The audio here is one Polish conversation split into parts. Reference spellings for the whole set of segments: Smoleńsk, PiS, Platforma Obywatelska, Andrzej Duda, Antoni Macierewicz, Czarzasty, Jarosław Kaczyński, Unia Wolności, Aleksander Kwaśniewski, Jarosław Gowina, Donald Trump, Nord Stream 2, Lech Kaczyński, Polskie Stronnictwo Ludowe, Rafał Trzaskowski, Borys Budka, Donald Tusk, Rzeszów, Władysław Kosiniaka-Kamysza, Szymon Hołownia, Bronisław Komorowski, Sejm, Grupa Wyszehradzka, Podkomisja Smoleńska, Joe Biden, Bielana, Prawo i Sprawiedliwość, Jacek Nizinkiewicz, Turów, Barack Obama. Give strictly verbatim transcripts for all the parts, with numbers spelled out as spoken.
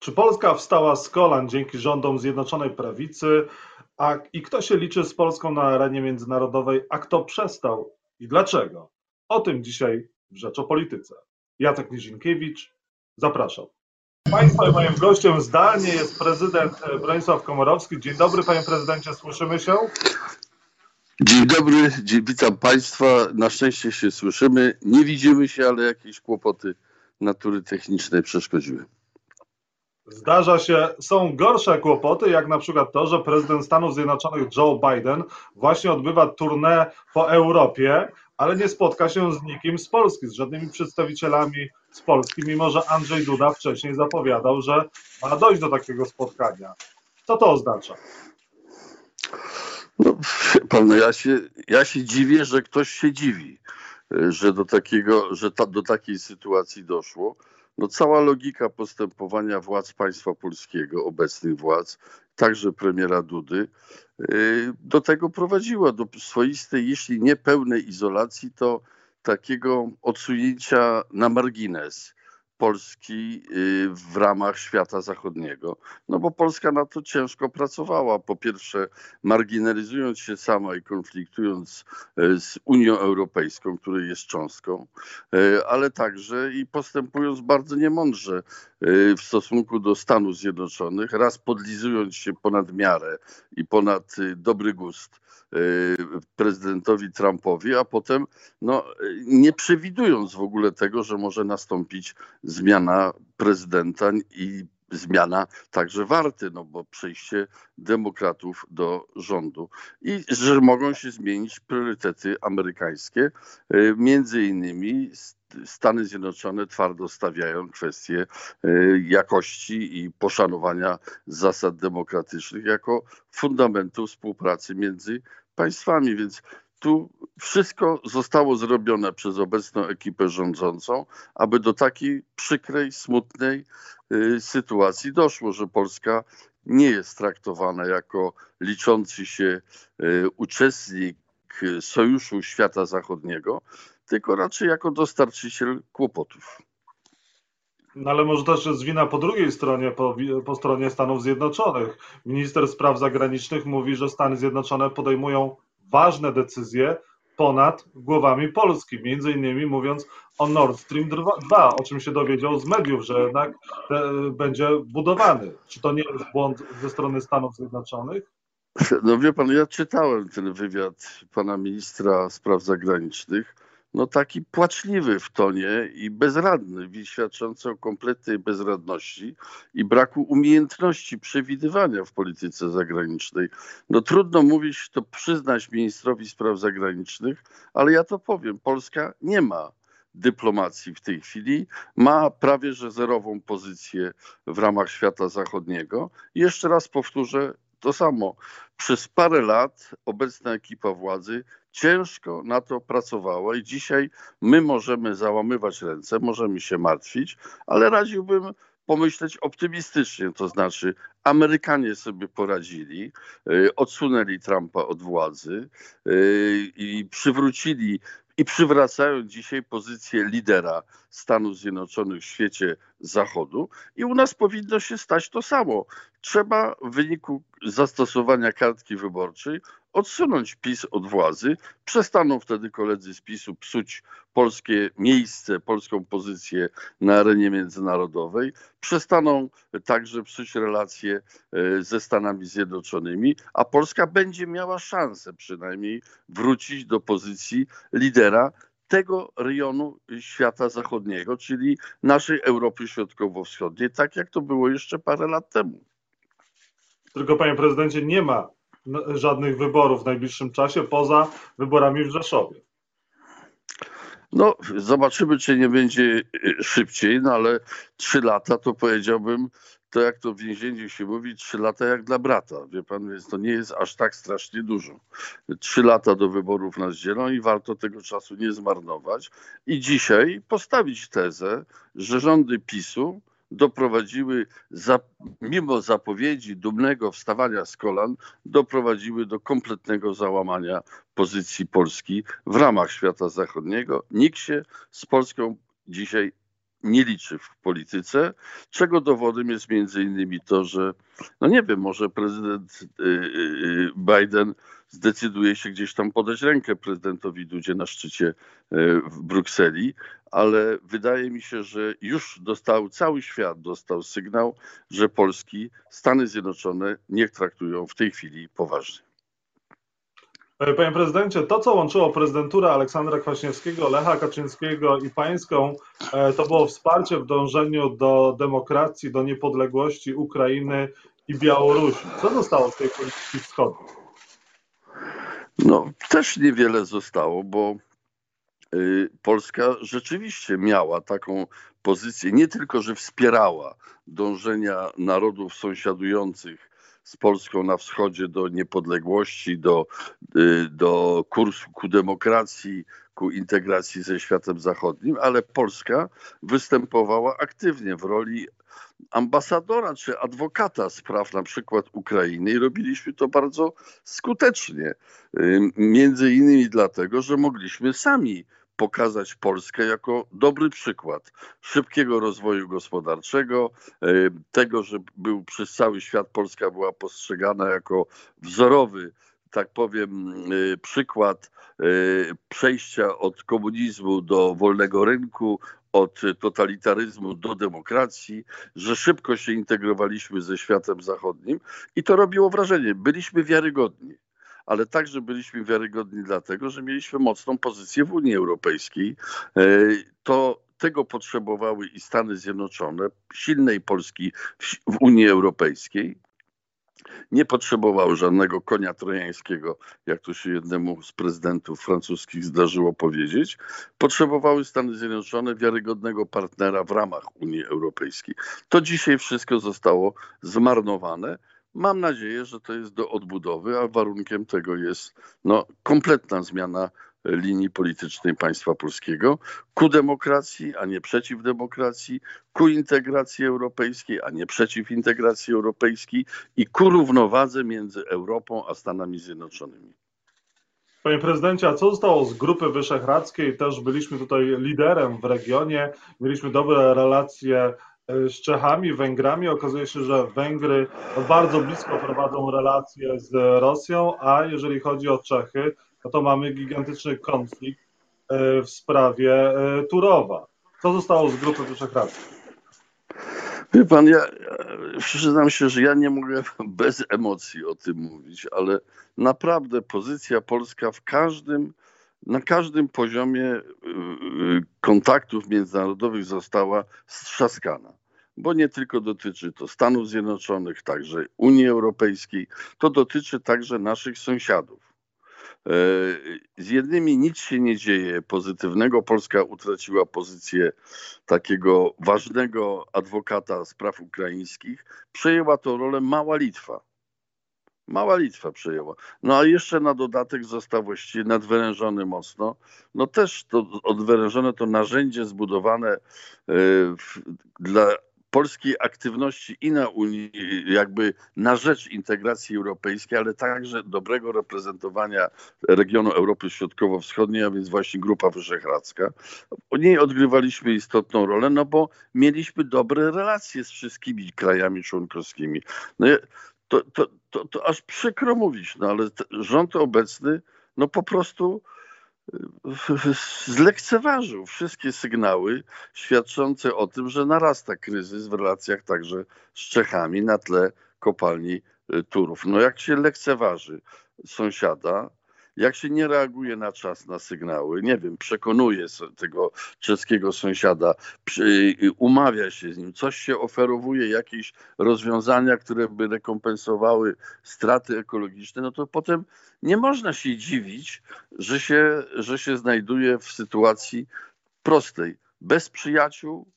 Czy Polska wstała z kolan dzięki rządom Zjednoczonej Prawicy? A, I kto się liczy z Polską na arenie międzynarodowej, a kto przestał i dlaczego? O tym dzisiaj w Rzecz o Polityce. Jacek Nizinkiewicz, zapraszam. Państwa i moim gościem zdalnie jest prezydent Bronisław Komorowski. Dzień dobry, panie prezydencie, słyszymy się? Dzień dobry, witam państwa. Na szczęście się słyszymy. Nie widzimy się, ale jakieś kłopoty natury technicznej przeszkodziły. Zdarza się, są gorsze kłopoty, jak na przykład to, że prezydent Stanów Zjednoczonych Joe Biden właśnie odbywa tournée po Europie, ale nie spotka się z nikim z Polski, z żadnymi przedstawicielami z Polski, mimo że Andrzej Duda wcześniej zapowiadał, że ma dojść do takiego spotkania. Co to oznacza? No, pan, ja się, ja się dziwię, że ktoś się dziwi, że do takiego, że ta, do takiej sytuacji doszło. No, cała logika postępowania władz państwa polskiego, obecnych władz, także premiera Dudy, do tego prowadziła, do swoistej, jeśli nie pełnej izolacji, to takiego odsunięcia na margines Polski w ramach świata zachodniego. No bo Polska na to ciężko pracowała. Po pierwsze, marginalizując się sama i konfliktując z Unią Europejską, której jest cząstką, ale także i postępując bardzo niemądrze w stosunku do Stanów Zjednoczonych, raz podlizując się ponad miarę i ponad dobry gust prezydentowi Trumpowi, a potem no, nie przewidując w ogóle tego, że może nastąpić zmiana prezydenta i zmiana także warty, no bo przejście demokratów do rządu i że mogą się zmienić priorytety amerykańskie, między innymi Stany Zjednoczone twardo stawiają kwestię jakości i poszanowania zasad demokratycznych jako fundamentu współpracy między państwami, więc tu wszystko zostało zrobione przez obecną ekipę rządzącą, aby do takiej przykrej, smutnej sytuacji doszło, że Polska nie jest traktowana jako liczący się uczestnik Sojuszu Świata Zachodniego, tylko raczej jako dostarczyciel kłopotów. No ale może też jest wina po drugiej stronie, po, po stronie Stanów Zjednoczonych. Minister Spraw Zagranicznych mówi, że Stany Zjednoczone podejmują ważne decyzje ponad głowami Polski, między innymi mówiąc o Nord Stream dwa, o czym się dowiedział z mediów, że jednak te, będzie budowany. Czy to nie jest błąd ze strony Stanów Zjednoczonych? No wie pan, ja czytałem ten wywiad pana ministra spraw zagranicznych, no taki płaczliwy w tonie i bezradny, świadczący o kompletnej bezradności i braku umiejętności przewidywania w polityce zagranicznej. No trudno mówić, to przyznać ministrowi spraw zagranicznych, ale ja to powiem, Polska nie ma dyplomacji w tej chwili, ma prawie że zerową pozycję w ramach świata zachodniego. Jeszcze raz powtórzę to samo. Przez parę lat obecna ekipa władzy ciężko na to pracowała i dzisiaj my możemy załamywać ręce, możemy się martwić, ale radziłbym pomyśleć optymistycznie, to znaczy Amerykanie sobie poradzili, odsunęli Trumpa od władzy i przywrócili i przywracają dzisiaj pozycję lidera Stanów Zjednoczonych w świecie Zachodu i u nas powinno się stać to samo. Trzeba w wyniku zastosowania kartki wyborczej odsunąć PiS od władzy, przestaną wtedy koledzy z PiSu psuć polskie miejsce, polską pozycję na arenie międzynarodowej, przestaną także psuć relacje ze Stanami Zjednoczonymi, a Polska będzie miała szansę przynajmniej wrócić do pozycji lidera tego rejonu świata zachodniego, czyli naszej Europy Środkowo-Wschodniej, tak jak to było jeszcze parę lat temu. Tylko panie prezydencie, nie ma żadnych wyborów w najbliższym czasie, poza wyborami w Rzeszowie. No, zobaczymy, czy nie będzie szybciej, no ale trzy lata to powiedziałbym, to jak to w więzieniu się mówi, trzy lata jak dla brata, wie pan, więc to nie jest aż tak strasznie dużo. Trzy lata do wyborów nas dzielą i warto tego czasu nie zmarnować. I dzisiaj postawić tezę, że rządy PiSu doprowadziły, za, mimo zapowiedzi dumnego wstawania z kolan, doprowadziły do kompletnego załamania pozycji Polski w ramach świata zachodniego. Nikt się z Polską dzisiaj nie liczy w polityce, czego dowodem jest między innymi to, że, no nie wiem, może prezydent Biden zdecyduje się gdzieś tam podać rękę prezydentowi Dudzie na szczycie w Brukseli, ale wydaje mi się, że już dostał, cały świat dostał sygnał, że Polski Stany Zjednoczone nie traktują w tej chwili poważnie. Panie prezydencie, to co łączyło prezydenturę Aleksandra Kwaśniewskiego, Lecha Kaczyńskiego i pańską, to było wsparcie w dążeniu do demokracji, do niepodległości Ukrainy i Białorusi. Co zostało z tej polityki wschodniej? No, też niewiele zostało, bo Polska rzeczywiście miała taką pozycję, nie tylko, że wspierała dążenia narodów sąsiadujących z Polską na wschodzie do niepodległości, do, do kursu ku demokracji, ku integracji ze światem zachodnim, ale Polska występowała aktywnie w roli ambasadora czy adwokata spraw na przykład Ukrainy i robiliśmy to bardzo skutecznie. Między innymi dlatego, że mogliśmy sami pokazać Polskę jako dobry przykład szybkiego rozwoju gospodarczego, tego, że był przez cały świat Polska była postrzegana jako wzorowy, tak powiem, przykład przejścia od komunizmu do wolnego rynku, od totalitaryzmu do demokracji, że szybko się integrowaliśmy ze światem zachodnim i to robiło wrażenie. Byliśmy wiarygodni. Ale także byliśmy wiarygodni dlatego, że mieliśmy mocną pozycję w Unii Europejskiej. To, tego potrzebowały i Stany Zjednoczone, silnej Polski w Unii Europejskiej. Nie potrzebowały żadnego konia trojańskiego, jak to się jednemu z prezydentów francuskich zdarzyło powiedzieć. Potrzebowały Stany Zjednoczone wiarygodnego partnera w ramach Unii Europejskiej. To dzisiaj wszystko zostało zmarnowane. Mam nadzieję, że to jest do odbudowy, a warunkiem tego jest no, kompletna zmiana linii politycznej państwa polskiego ku demokracji, a nie przeciw demokracji, ku integracji europejskiej, a nie przeciw integracji europejskiej i ku równowadze między Europą a Stanami Zjednoczonymi. Panie prezydencie, a co zostało z Grupy Wyszehradzkiej? Też byliśmy tutaj liderem w regionie, mieliśmy dobre relacje z Czechami, Węgrami. Okazuje się, że Węgry bardzo blisko prowadzą relacje z Rosją, a jeżeli chodzi o Czechy, no to mamy gigantyczny konflikt w sprawie Turowa. Co zostało z Grupy Wyszehradzkiej? Wie pan, ja przyznam się, że ja nie mogę bez emocji o tym mówić, ale naprawdę pozycja polska w każdym Na każdym poziomie kontaktów międzynarodowych została strzaskana, bo nie tylko dotyczy to Stanów Zjednoczonych, także Unii Europejskiej, to dotyczy także naszych sąsiadów. Z jednymi nic się nie dzieje pozytywnego. Polska utraciła pozycję takiego ważnego adwokata spraw ukraińskich. Przejęła tę rolę mała Litwa. Mała Litwa przejęła. No a jeszcze na dodatek został właściwie nadwyrężony mocno. No też to odwyrężone to narzędzie zbudowane w, dla polskiej aktywności i na Unii, jakby na rzecz integracji europejskiej, ale także dobrego reprezentowania regionu Europy Środkowo-Wschodniej, a więc właśnie Grupa Wyszehradzka. O niej odgrywaliśmy istotną rolę, no bo mieliśmy dobre relacje z wszystkimi krajami członkowskimi. No, To, to, to, to aż przykro mówić, no ale rząd obecny no po prostu zlekceważył wszystkie sygnały świadczące o tym, że narasta kryzys w relacjach także z Czechami na tle kopalni Turów. No jak się lekceważy sąsiada, jak się nie reaguje na czas na sygnały, nie wiem, przekonuje tego czeskiego sąsiada, umawia się z nim, coś się oferowuje, jakieś rozwiązania, które by rekompensowały straty ekologiczne, no to potem nie można się dziwić, że się, że się znajduje w sytuacji prostej, bez przyjaciół,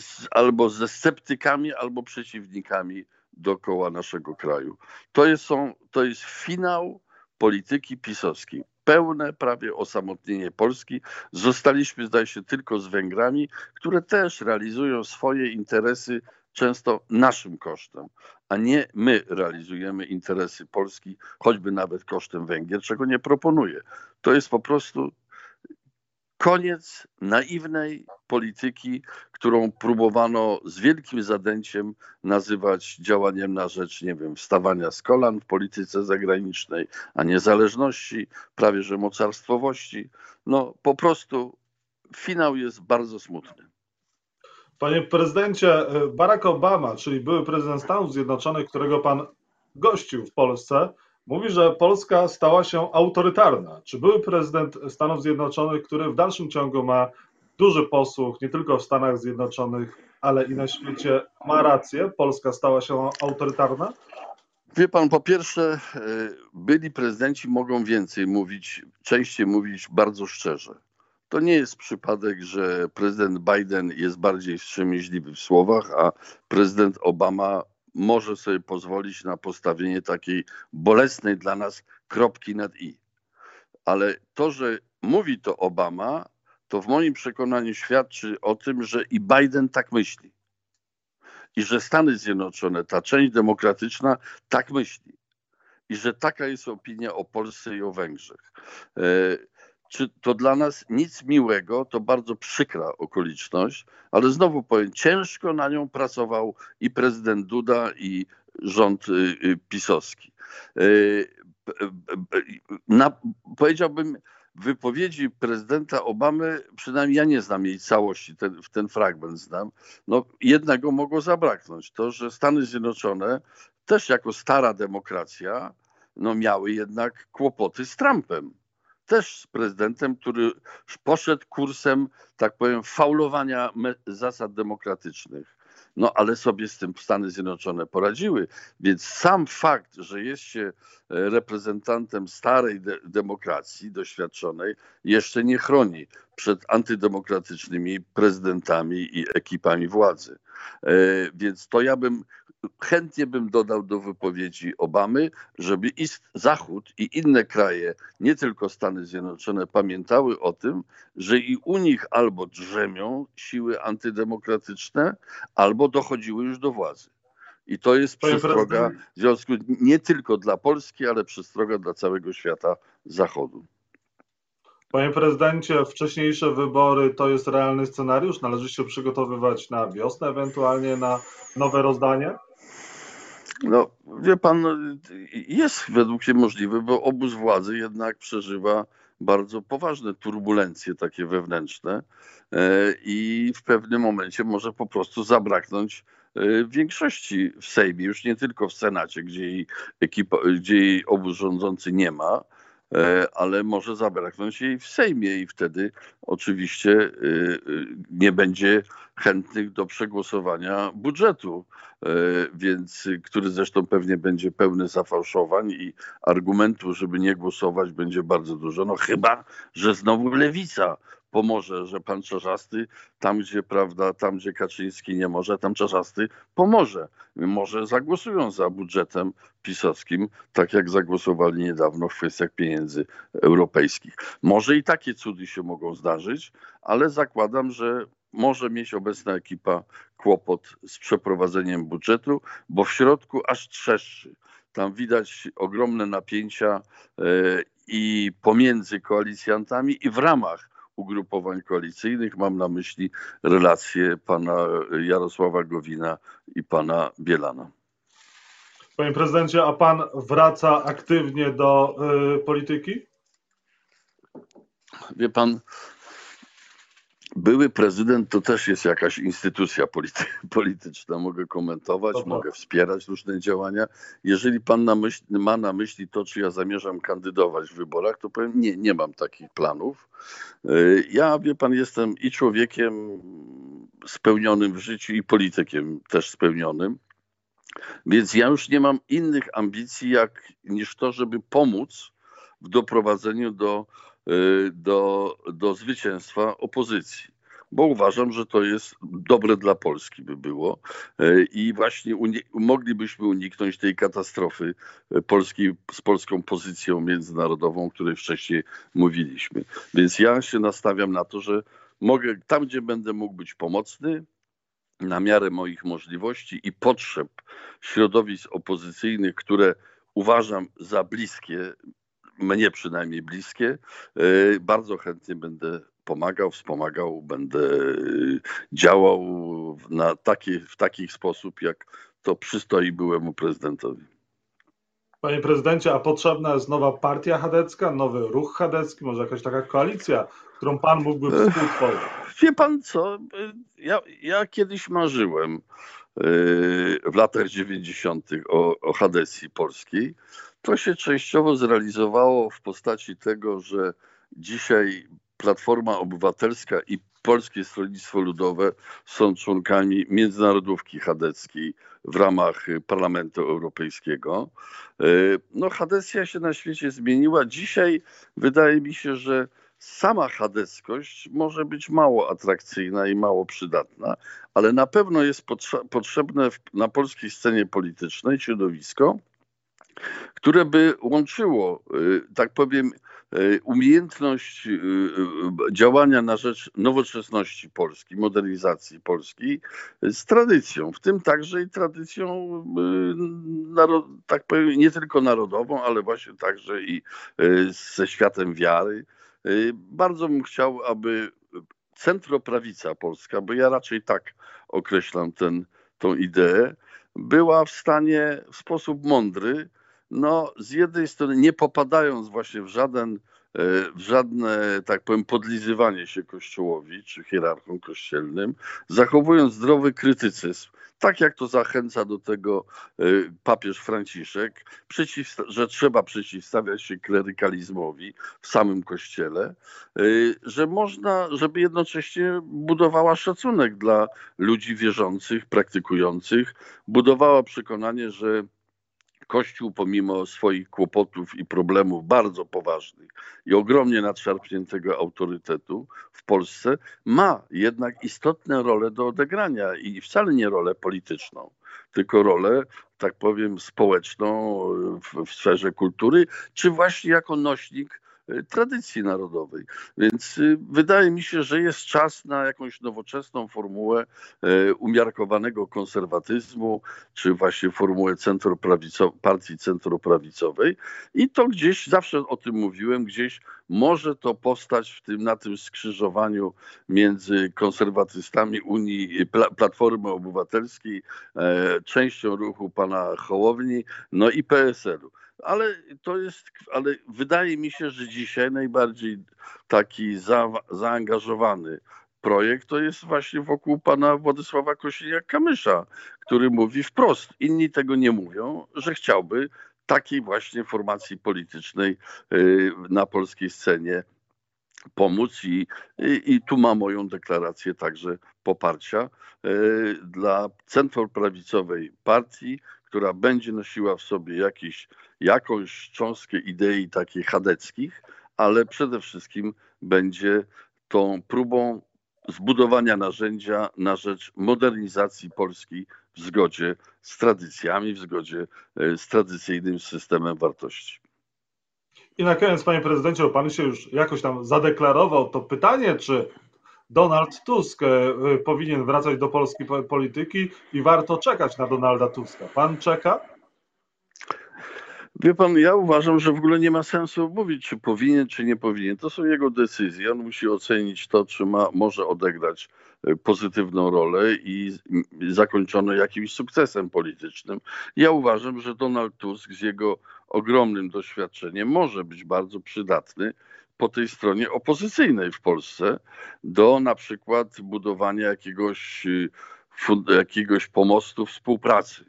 z, albo ze sceptykami, albo przeciwnikami dookoła naszego kraju. To jest, są, to jest finał polityki pisowskiej. Pełne prawie osamotnienie Polski. Zostaliśmy, zdaje się, tylko z Węgrami, które też realizują swoje interesy często naszym kosztem, a nie my realizujemy interesy Polski, choćby nawet kosztem Węgier, czego nie proponuję. To jest po prostu Koniec naiwnej polityki, którą próbowano z wielkim zadęciem nazywać działaniem na rzecz, nie wiem, wstawania z kolan w polityce zagranicznej, a niezależności, prawie że mocarstwowości. No po prostu finał jest bardzo smutny. Panie prezydencie, Barack Obama, czyli były prezydent Stanów Zjednoczonych, którego pan gościł w Polsce, mówi, że Polska stała się autorytarna. Czy były prezydent Stanów Zjednoczonych, który w dalszym ciągu ma duży posłuch nie tylko w Stanach Zjednoczonych, ale i na świecie, ma rację? Polska stała się autorytarna? Wie pan, po pierwsze, byli prezydenci mogą więcej mówić, częściej mówić bardzo szczerze. To nie jest przypadek, że prezydent Biden jest bardziej wstrzemięźliwy w słowach, a prezydent Obama może sobie pozwolić na postawienie takiej bolesnej dla nas kropki nad i. Ale to, że mówi to Obama, to w moim przekonaniu świadczy o tym, że i Biden tak myśli. I że Stany Zjednoczone, ta część demokratyczna tak myśli. I że taka jest opinia o Polsce i o Węgrzech. Czy to dla nas nic miłego, to bardzo przykra okoliczność, ale znowu powiem, ciężko na nią pracował i prezydent Duda, i rząd pisowski. Na, powiedziałbym, wypowiedzi prezydenta Obamy, przynajmniej ja nie znam jej całości, ten, ten fragment znam, no jednego mogło zabraknąć. To, że Stany Zjednoczone też jako stara demokracja no, miały jednak kłopoty z Trumpem. Też z prezydentem, który poszedł kursem, tak powiem, faulowania zasad demokratycznych. No ale sobie z tym Stany Zjednoczone poradziły. Więc sam fakt, że jest się reprezentantem starej de- demokracji doświadczonej, jeszcze nie chroni przed antydemokratycznymi prezydentami i ekipami władzy. E, więc to ja bym chętnie bym dodał do wypowiedzi Obamy, żeby i Zachód i inne kraje, nie tylko Stany Zjednoczone, pamiętały o tym, że i u nich albo drzemią siły antydemokratyczne, albo dochodziły już do władzy. I to jest Panie przestroga w związku nie tylko dla Polski, ale przestroga dla całego świata Zachodu. Panie prezydencie, wcześniejsze wybory to jest realny scenariusz? Należy się przygotowywać na wiosnę, ewentualnie na nowe rozdanie? No, wie pan, jest według mnie możliwe, bo obóz władzy jednak przeżywa bardzo poważne turbulencje takie wewnętrzne i w pewnym momencie może po prostu zabraknąć większości w Sejmie, już nie tylko w Senacie, gdzie jej, ekipa, gdzie jej obóz rządzący nie ma, ale może zabraknąć jej w Sejmie i wtedy oczywiście nie będzie chętnych do przegłosowania budżetu, więc, który zresztą pewnie będzie pełny zafałszowań i argumentów, żeby nie głosować, będzie bardzo dużo. No chyba, że znowu lewica pomoże, że pan Czarzasty tam, gdzie prawda, tam, gdzie Kaczyński nie może, tam Czarzasty pomoże. Może zagłosują za budżetem pisowskim, tak jak zagłosowali niedawno w kwestiach pieniędzy europejskich. Może i takie cudy się mogą zdarzyć, ale zakładam, że może mieć obecna ekipa kłopot z przeprowadzeniem budżetu, bo w środku aż trzeszczy. Tam widać ogromne napięcia yy, i pomiędzy koalicjantami i w ramach ugrupowań koalicyjnych. Mam na myśli relacje pana Jarosława Gowina i pana Bielana. Panie prezydencie, a pan wraca aktywnie do y, polityki? Wie pan, były prezydent to też jest jakaś instytucja polity, polityczna. Mogę komentować, Dobra. mogę wspierać różne działania. Jeżeli pan na myśl, ma na myśli to, czy ja zamierzam kandydować w wyborach, to powiem, nie, nie mam takich planów. Ja, wie pan, jestem i człowiekiem spełnionym w życiu, i politykiem też spełnionym. Więc ja już nie mam innych ambicji jak, niż to, żeby pomóc w doprowadzeniu do Do, do zwycięstwa opozycji, bo uważam, że to jest dobre dla Polski by było i właśnie uni- moglibyśmy uniknąć tej katastrofy Polski, z polską pozycją międzynarodową, o której wcześniej mówiliśmy. Więc ja się nastawiam na to, że mogę tam, gdzie będę mógł być pomocny, na miarę moich możliwości i potrzeb środowisk opozycyjnych, które uważam za bliskie, mnie przynajmniej bliskie, bardzo chętnie będę pomagał, wspomagał, będę działał na taki, w taki sposób, jak to przystoi byłemu prezydentowi. Panie prezydencie, a potrzebna jest nowa partia chadecka, nowy ruch chadecki, może jakaś taka koalicja, którą pan mógłby współtworzyć? Wie pan co, ja, ja kiedyś marzyłem w latach dziewięćdziesiątych o, o chadecji polskiej. To się częściowo zrealizowało w postaci tego, że dzisiaj Platforma Obywatelska i Polskie Stronnictwo Ludowe są członkami międzynarodówki chadeckiej w ramach Parlamentu Europejskiego. No, chadecja się na świecie zmieniła. Dzisiaj wydaje mi się, że sama chadeckość może być mało atrakcyjna i mało przydatna, ale na pewno jest potrzebne na polskiej scenie politycznej środowisko, które by łączyło, tak powiem, umiejętność działania na rzecz nowoczesności Polski, modernizacji Polski z tradycją, w tym także i tradycją, tak powiem, nie tylko narodową, ale właśnie także i ze światem wiary. Bardzo bym chciał, aby centroprawica polska, bo ja raczej tak określam ten, tą ideę, była w stanie w sposób mądry, no z jednej strony nie popadając właśnie w żaden, w żadne, tak powiem, podlizywanie się Kościołowi czy hierarchom kościelnym, zachowując zdrowy krytycyzm, tak jak to zachęca do tego papież Franciszek, przeciw, że trzeba przeciwstawiać się klerykalizmowi w samym Kościele, że można, żeby jednocześnie budowała szacunek dla ludzi wierzących, praktykujących, budowała przekonanie, że Kościół pomimo swoich kłopotów i problemów bardzo poważnych i ogromnie nadszarpniętego autorytetu w Polsce ma jednak istotne role do odegrania i wcale nie rolę polityczną, tylko rolę, tak powiem, społeczną w, w sferze kultury, czy właśnie jako nośnik tradycji narodowej. Więc wydaje mi się, że jest czas na jakąś nowoczesną formułę umiarkowanego konserwatyzmu, czy właśnie formułę centroprawico- partii centroprawicowej. I to gdzieś, zawsze o tym mówiłem, gdzieś może to postać w tym, na tym skrzyżowaniu między konserwatystami Unii, Platformy Obywatelskiej, częścią ruchu pana Hołowni, no i P S L u. Ale to jest, ale wydaje mi się, że dzisiaj najbardziej taki za, zaangażowany projekt to jest właśnie wokół pana Władysława Kosiniaka-Kamysza, który mówi wprost, inni tego nie mówią, że chciałby takiej właśnie formacji politycznej na polskiej scenie pomóc i, i, i tu ma moją deklarację także poparcia dla centroprawicowej partii, która będzie nosiła w sobie jakiś, jakąś cząstkę idei takich chadeckich, ale przede wszystkim będzie tą próbą zbudowania narzędzia na rzecz modernizacji Polski w zgodzie z tradycjami, w zgodzie z tradycyjnym systemem wartości. I na koniec, panie prezydencie, bo pan się już jakoś tam zadeklarował, to pytanie, czy Donald Tusk powinien wracać do polskiej polityki i warto czekać na Donalda Tuska. Pan czeka? Wie pan, ja uważam, że w ogóle nie ma sensu mówić, czy powinien, czy nie powinien. To są jego decyzje. On musi ocenić to, czy ma, może odegrać pozytywną rolę i zakończono jakimś sukcesem politycznym. Ja uważam, że Donald Tusk z jego ogromnym doświadczeniem może być bardzo przydatny po tej stronie opozycyjnej w Polsce do na przykład budowania jakiegoś, jakiegoś pomostu współpracy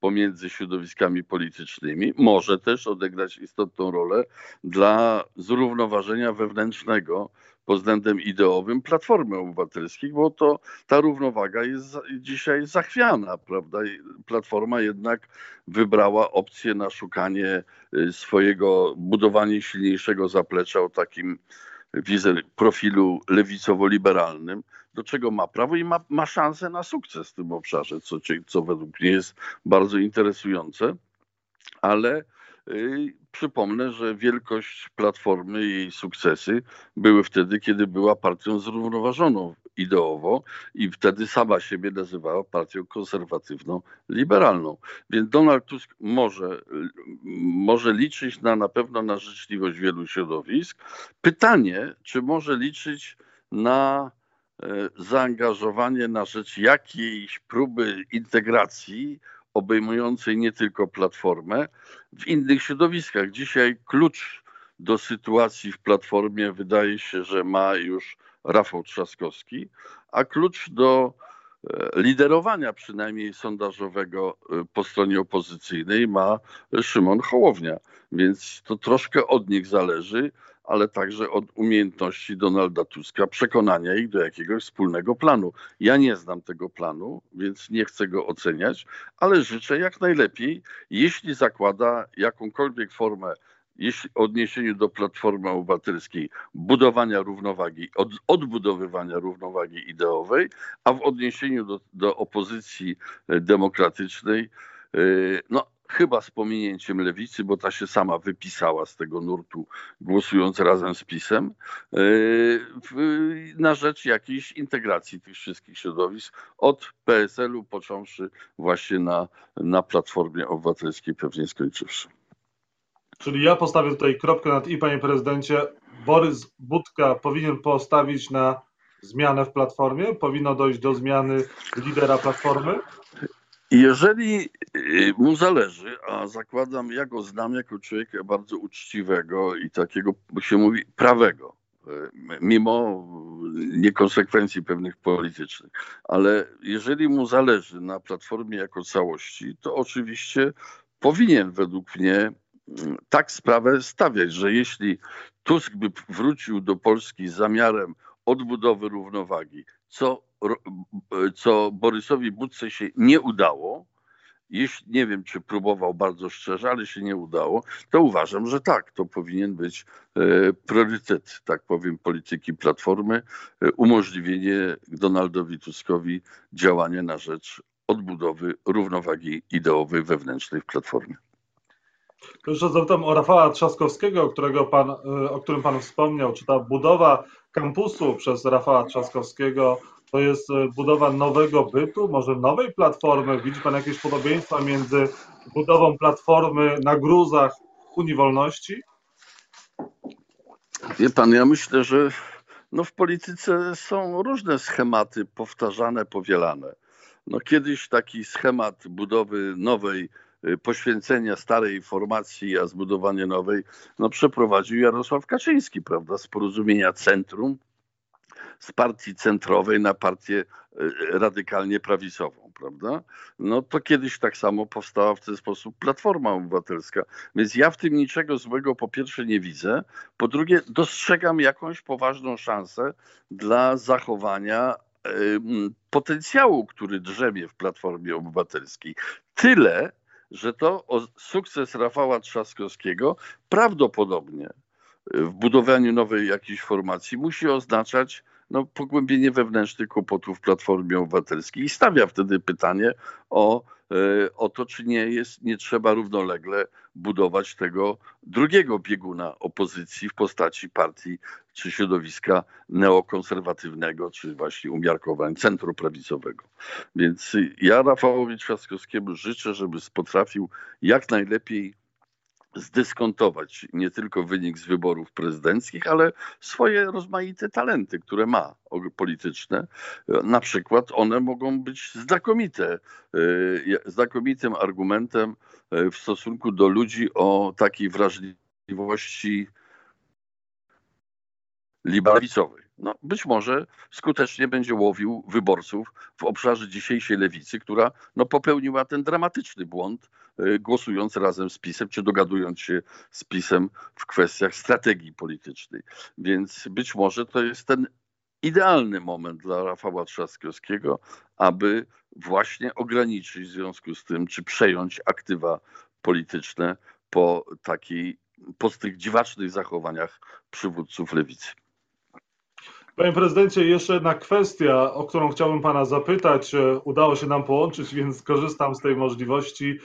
pomiędzy środowiskami politycznymi. Może też odegrać istotną rolę dla zrównoważenia wewnętrznego pod względem ideowym Platformy Obywatelskiej, bo to ta równowaga jest dzisiaj zachwiana, prawda? Platforma jednak wybrała opcję na szukanie swojego, budowanie silniejszego zaplecza o takim profilu lewicowo-liberalnym, do czego ma prawo i ma, ma szansę na sukces w tym obszarze, co, co według mnie jest bardzo interesujące, ale yy, przypomnę, że wielkość Platformy i jej sukcesy były wtedy, kiedy była partią zrównoważoną ideowo i wtedy sama siebie nazywała partią konserwatywną, liberalną. Więc Donald Tusk może, może liczyć na, na pewno na życzliwość wielu środowisk. Pytanie, czy może liczyć na zaangażowanie na rzecz jakiejś próby integracji obejmującej nie tylko Platformę w innych środowiskach. Dzisiaj klucz do sytuacji w Platformie wydaje się, że ma już Rafał Trzaskowski, a klucz do liderowania przynajmniej sondażowego po stronie opozycyjnej ma Szymon Hołownia. Więc to troszkę od nich zależy, ale także od umiejętności Donalda Tuska, przekonania ich do jakiegoś wspólnego planu. Ja nie znam tego planu, więc nie chcę go oceniać, ale życzę jak najlepiej, jeśli zakłada jakąkolwiek formę, jeśli w odniesieniu do Platformy Obywatelskiej, budowania równowagi, od, odbudowywania równowagi ideowej, a w odniesieniu do, do opozycji demokratycznej, yy, no, chyba z pominięciem lewicy, bo ta się sama wypisała z tego nurtu, głosując razem z PiS-em, na rzecz jakiejś integracji tych wszystkich środowisk, od P S L-u począwszy właśnie na, na Platformie Obywatelskiej, pewnie skończywszy. Czyli ja postawię tutaj kropkę nad i, panie prezydencie. Borys Budka powinien postawić na zmianę w Platformie? Powinno dojść do zmiany lidera Platformy? Jeżeli mu zależy, a zakładam, ja go znam jako człowieka bardzo uczciwego i takiego, bo się mówi, prawego, mimo niekonsekwencji pewnych politycznych, ale jeżeli mu zależy na Platformie jako całości, to oczywiście powinien według mnie tak sprawę stawiać, że jeśli Tusk by wrócił do Polski z zamiarem odbudowy równowagi, co co Borysowi Budce się nie udało, jeśli, nie wiem, czy próbował bardzo szczerze, ale się nie udało, to uważam, że tak, to powinien być e, priorytet, tak powiem, polityki Platformy, e, umożliwienie Donaldowi Tuskowi działania na rzecz odbudowy równowagi ideowej wewnętrznej w Platformie. To jeszcze zapytam o Rafała Trzaskowskiego, którego pan, o którym pan wspomniał, czy ta budowa kampusu przez Rafała Trzaskowskiego to jest budowa nowego bytu, może nowej Platformy? Widzi pan jakieś podobieństwa między budową Platformy na gruzach Unii Wolności? Wie pan, ja myślę, że no w polityce są różne schematy powtarzane, powielane. No kiedyś taki schemat budowy nowej, poświęcenia starej formacji, a zbudowanie nowej, no przeprowadził Jarosław Kaczyński, prawda, z porozumienia centrum, z partii centrowej na partię radykalnie prawicową, prawda? No to kiedyś tak samo powstała w ten sposób Platforma Obywatelska. Więc ja w tym niczego złego po pierwsze nie widzę, po drugie dostrzegam jakąś poważną szansę dla zachowania y, potencjału, który drzemie w Platformie Obywatelskiej. Tyle, że to sukces Rafała Trzaskowskiego prawdopodobnie w budowaniu nowej jakiejś formacji musi oznaczać no, pogłębienie wewnętrznych kłopotów w Platformie Obywatelskiej i stawia wtedy pytanie o, o to, czy nie jest, nie trzeba równolegle budować tego drugiego bieguna opozycji w postaci partii czy środowiska neokonserwatywnego, czy właśnie umiarkowań centroprawicowego. Więc ja Rafałowi Trzaskowskiemu życzę, żeby potrafił jak najlepiej zdyskontować nie tylko wynik z wyborów prezydenckich, ale swoje rozmaite talenty, które ma polityczne. Na przykład one mogą być znakomite, znakomitym argumentem w stosunku do ludzi o takiej wrażliwości liberalizowej. No, być może skutecznie będzie łowił wyborców w obszarze dzisiejszej lewicy, która no, popełniła ten dramatyczny błąd, y, głosując razem z PiS-em, czy dogadując się z PiS-em w kwestiach strategii politycznej. Więc być może to jest ten idealny moment dla Rafała Trzaskowskiego, aby właśnie ograniczyć w związku z tym, czy przejąć aktywa polityczne po, takiej, po tych dziwacznych zachowaniach przywódców lewicy. Panie prezydencie, jeszcze jedna kwestia, o którą chciałbym pana zapytać. Udało się nam połączyć, więc korzystam z tej możliwości.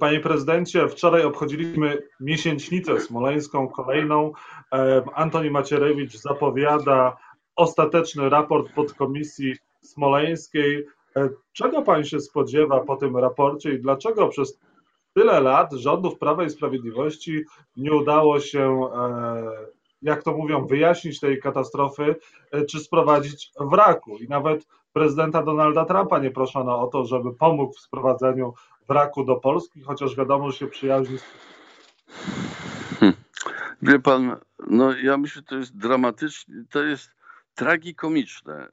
Panie prezydencie, wczoraj obchodziliśmy miesięcznicę smoleńską, kolejną. Antoni Macierewicz zapowiada ostateczny raport podkomisji smoleńskiej. Czego pan się spodziewa po tym raporcie i dlaczego przez tyle lat rządów Prawa i Sprawiedliwości nie udało się jak to mówią, wyjaśnić tej katastrofy, czy sprowadzić wraku. I nawet prezydenta Donalda Trumpa nie proszono o to, żeby pomógł w sprowadzeniu wraku do Polski, chociaż wiadomo, że się przyjaźni z... Hmm. Wie pan, no ja myślę, to jest dramatyczne, to jest tragikomiczne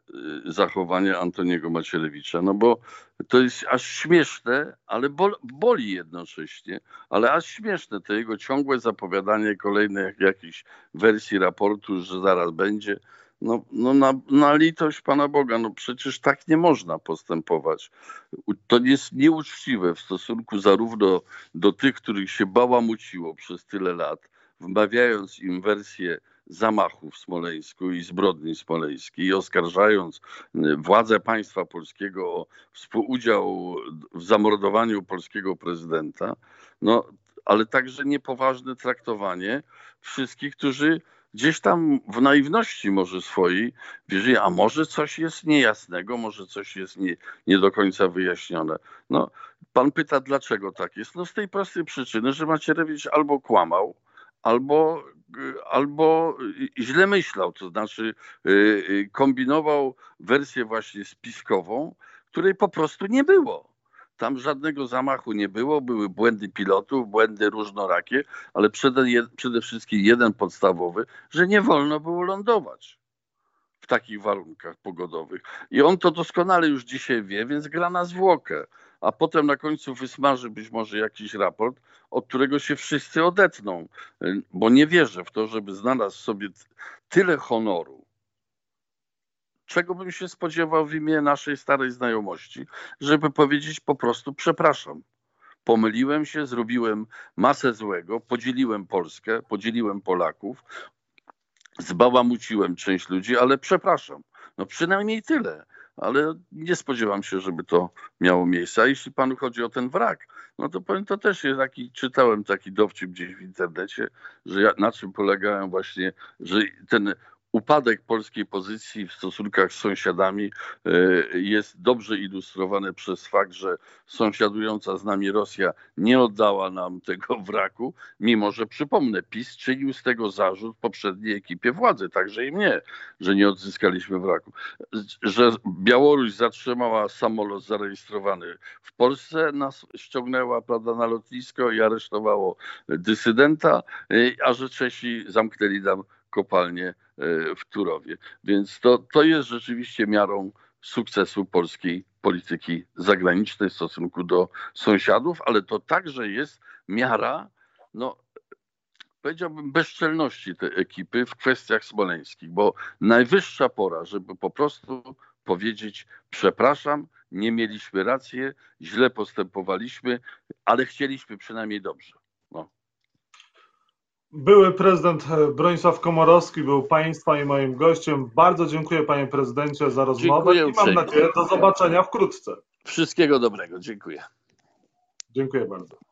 zachowanie Antoniego Macierewicza, no bo to jest aż śmieszne, ale bol, boli jednocześnie, ale aż śmieszne to jego ciągłe zapowiadanie kolejnych jakichś wersji raportu, że zaraz będzie. No, no na, na litość Pana Boga, no przecież tak nie można postępować. To jest nieuczciwe w stosunku zarówno do tych, których się bałamuciło przez tyle lat, wmawiając im wersję zamachu w Smoleńsku i zbrodni smoleńskiej i oskarżając władze państwa polskiego o współudział w zamordowaniu polskiego prezydenta, no, ale także niepoważne traktowanie wszystkich, którzy gdzieś tam w naiwności może swojej wierzyli, a może coś jest niejasnego, może coś jest nie, nie do końca wyjaśnione. No, pan pyta, dlaczego tak jest? No z tej prostej przyczyny, że Macierewicz albo kłamał, albo, albo źle myślał, to znaczy kombinował wersję właśnie spiskową, której po prostu nie było. Tam żadnego zamachu nie było, były błędy pilotów, błędy różnorakie, ale przede, przede wszystkim jeden podstawowy, że nie wolno było lądować w takich warunkach pogodowych. I on to doskonale już dzisiaj wie, więc gra na zwłokę. A potem na końcu wysmaży być może jakiś raport, od którego się wszyscy odetną, bo nie wierzę w to, żeby znalazł sobie tyle honoru, czego bym się spodziewał w imię naszej starej znajomości, żeby powiedzieć po prostu przepraszam. Pomyliłem się, zrobiłem masę złego, podzieliłem Polskę, podzieliłem Polaków, zbałamuciłem część ludzi, ale przepraszam. No przynajmniej tyle. Ale nie spodziewam się, żeby to miało miejsce. A jeśli panu chodzi o ten wrak, no to powiem, to też jest taki, czytałem taki dowcip gdzieś w internecie, że ja, na czym polegają właśnie, że ten upadek polskiej pozycji w stosunkach z sąsiadami y, jest dobrze ilustrowany przez fakt, że sąsiadująca z nami Rosja nie oddała nam tego wraku, mimo że, przypomnę, PiS czynił z tego zarzut poprzedniej ekipie władzy, także i mnie, że nie odzyskaliśmy wraku. Że Białoruś zatrzymała samolot zarejestrowany w Polsce, nas ściągnęła, prawda, na lotnisko i aresztowało dysydenta, y, a że Czesi zamknęli nam kopalnie w Turowie. Więc to, to jest rzeczywiście miarą sukcesu polskiej polityki zagranicznej w stosunku do sąsiadów, ale to także jest miara, no powiedziałbym, bezczelności tej ekipy w kwestiach smoleńskich, bo najwyższa pora, żeby po prostu powiedzieć przepraszam, nie mieliśmy racji, źle postępowaliśmy, ale chcieliśmy przynajmniej dobrze. No. Były prezydent Bronisław Komorowski był Państwa i moim gościem. Bardzo dziękuję, panie prezydencie, za rozmowę. Dziękuję i mam nadzieję do zobaczenia wkrótce. Wszystkiego dobrego. Dziękuję. Dziękuję bardzo.